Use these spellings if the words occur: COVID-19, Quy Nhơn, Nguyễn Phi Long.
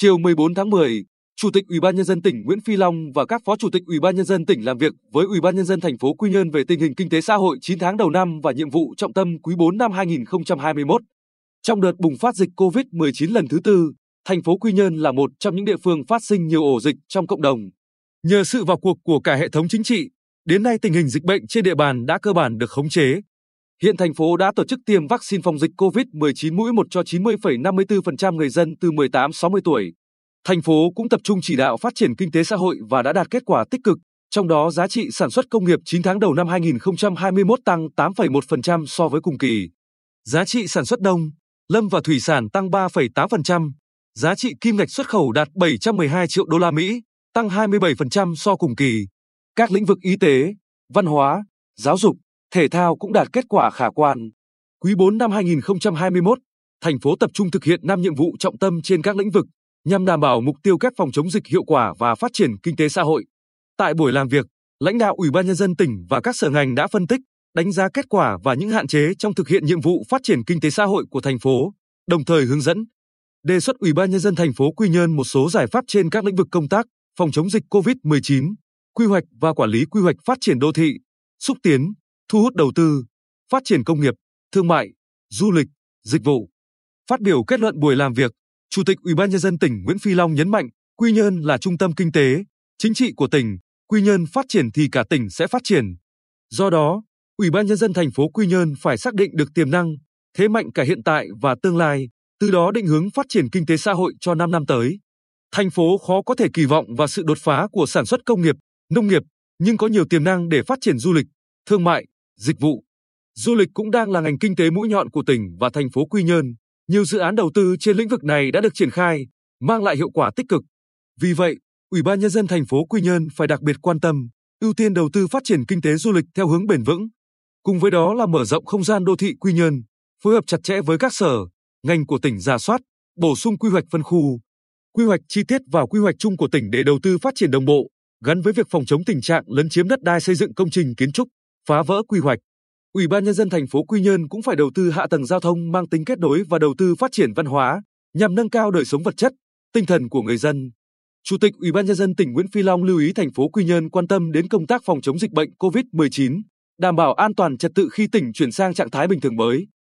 Chiều 14 tháng 10, Chủ tịch Ủy ban nhân dân tỉnh Nguyễn Phi Long và các Phó Chủ tịch Ủy ban nhân dân tỉnh làm việc với Ủy ban nhân dân thành phố Quy Nhơn về tình hình kinh tế xã hội 9 tháng đầu năm và nhiệm vụ trọng tâm quý 4 năm 2021. Trong đợt bùng phát dịch COVID-19 lần thứ tư, thành phố Quy Nhơn là một trong những địa phương phát sinh nhiều ổ dịch trong cộng đồng. Nhờ sự vào cuộc của cả hệ thống chính trị, đến nay tình hình dịch bệnh trên địa bàn đã cơ bản được khống chế. Hiện thành phố đã tổ chức tiêm vaccine phòng dịch COVID-19 mũi 1 cho 90,54% người dân từ 18-60 tuổi. Thành phố cũng tập trung chỉ đạo phát triển kinh tế xã hội và đã đạt kết quả tích cực, trong đó giá trị sản xuất công nghiệp 9 tháng đầu năm 2021 tăng 8,1% so với cùng kỳ. Giá trị sản xuất nông, lâm và thủy sản tăng 3,8%, giá trị kim ngạch xuất khẩu đạt 712 triệu đô la Mỹ, tăng 27% so cùng kỳ. Các lĩnh vực y tế, văn hóa, giáo dục, thể thao cũng đạt kết quả khả quan. Quý 4 năm 2021, thành phố tập trung thực hiện 5 nhiệm vụ trọng tâm trên các lĩnh vực nhằm đảm bảo mục tiêu kép phòng chống dịch hiệu quả và phát triển kinh tế xã hội. Tại buổi làm việc, lãnh đạo Ủy ban nhân dân tỉnh và các sở ngành đã phân tích, đánh giá kết quả và những hạn chế trong thực hiện nhiệm vụ phát triển kinh tế xã hội của thành phố, đồng thời hướng dẫn, đề xuất Ủy ban nhân dân thành phố Quy Nhơn một số giải pháp trên các lĩnh vực công tác phòng chống dịch COVID-19, quy hoạch và quản lý quy hoạch phát triển đô thị, xúc tiến, thu hút đầu tư, phát triển công nghiệp, thương mại, du lịch, dịch vụ. Phát biểu kết luận buổi làm việc, Chủ tịch Ủy ban nhân dân tỉnh Nguyễn Phi Long nhấn mạnh, Quy Nhơn là trung tâm kinh tế, chính trị của tỉnh, Quy Nhơn phát triển thì cả tỉnh sẽ phát triển. Do đó, Ủy ban nhân dân thành phố Quy Nhơn phải xác định được tiềm năng, thế mạnh cả hiện tại và tương lai, từ đó định hướng phát triển kinh tế xã hội cho 5 năm tới. Thành phố khó có thể kỳ vọng vào sự đột phá của sản xuất công nghiệp, nông nghiệp, nhưng có nhiều tiềm năng để phát triển du lịch, thương mại, dịch vụ. Du lịch cũng đang là ngành kinh tế mũi nhọn của tỉnh và thành phố Quy Nhơn. Nhiều dự án đầu tư trên lĩnh vực này đã được triển khai, mang lại hiệu quả tích cực. Vì vậy, Ủy ban nhân dân thành phố Quy Nhơn phải đặc biệt quan tâm, ưu tiên đầu tư phát triển kinh tế du lịch theo hướng bền vững. Cùng với đó là mở rộng không gian đô thị Quy Nhơn, phối hợp chặt chẽ với các sở, ngành của tỉnh rà soát, bổ sung quy hoạch phân khu, quy hoạch chi tiết vào quy hoạch chung của tỉnh để đầu tư phát triển đồng bộ, gắn với việc phòng chống tình trạng lấn chiếm đất đai xây dựng công trình kiến trúc, phá vỡ quy hoạch. Ủy ban nhân dân thành phố Quy Nhơn cũng phải đầu tư hạ tầng giao thông mang tính kết nối và đầu tư phát triển văn hóa nhằm nâng cao đời sống vật chất, tinh thần của người dân. Chủ tịch Ủy ban nhân dân tỉnh Nguyễn Phi Long lưu ý thành phố Quy Nhơn quan tâm đến công tác phòng chống dịch bệnh COVID-19, đảm bảo an toàn trật tự khi tỉnh chuyển sang trạng thái bình thường mới.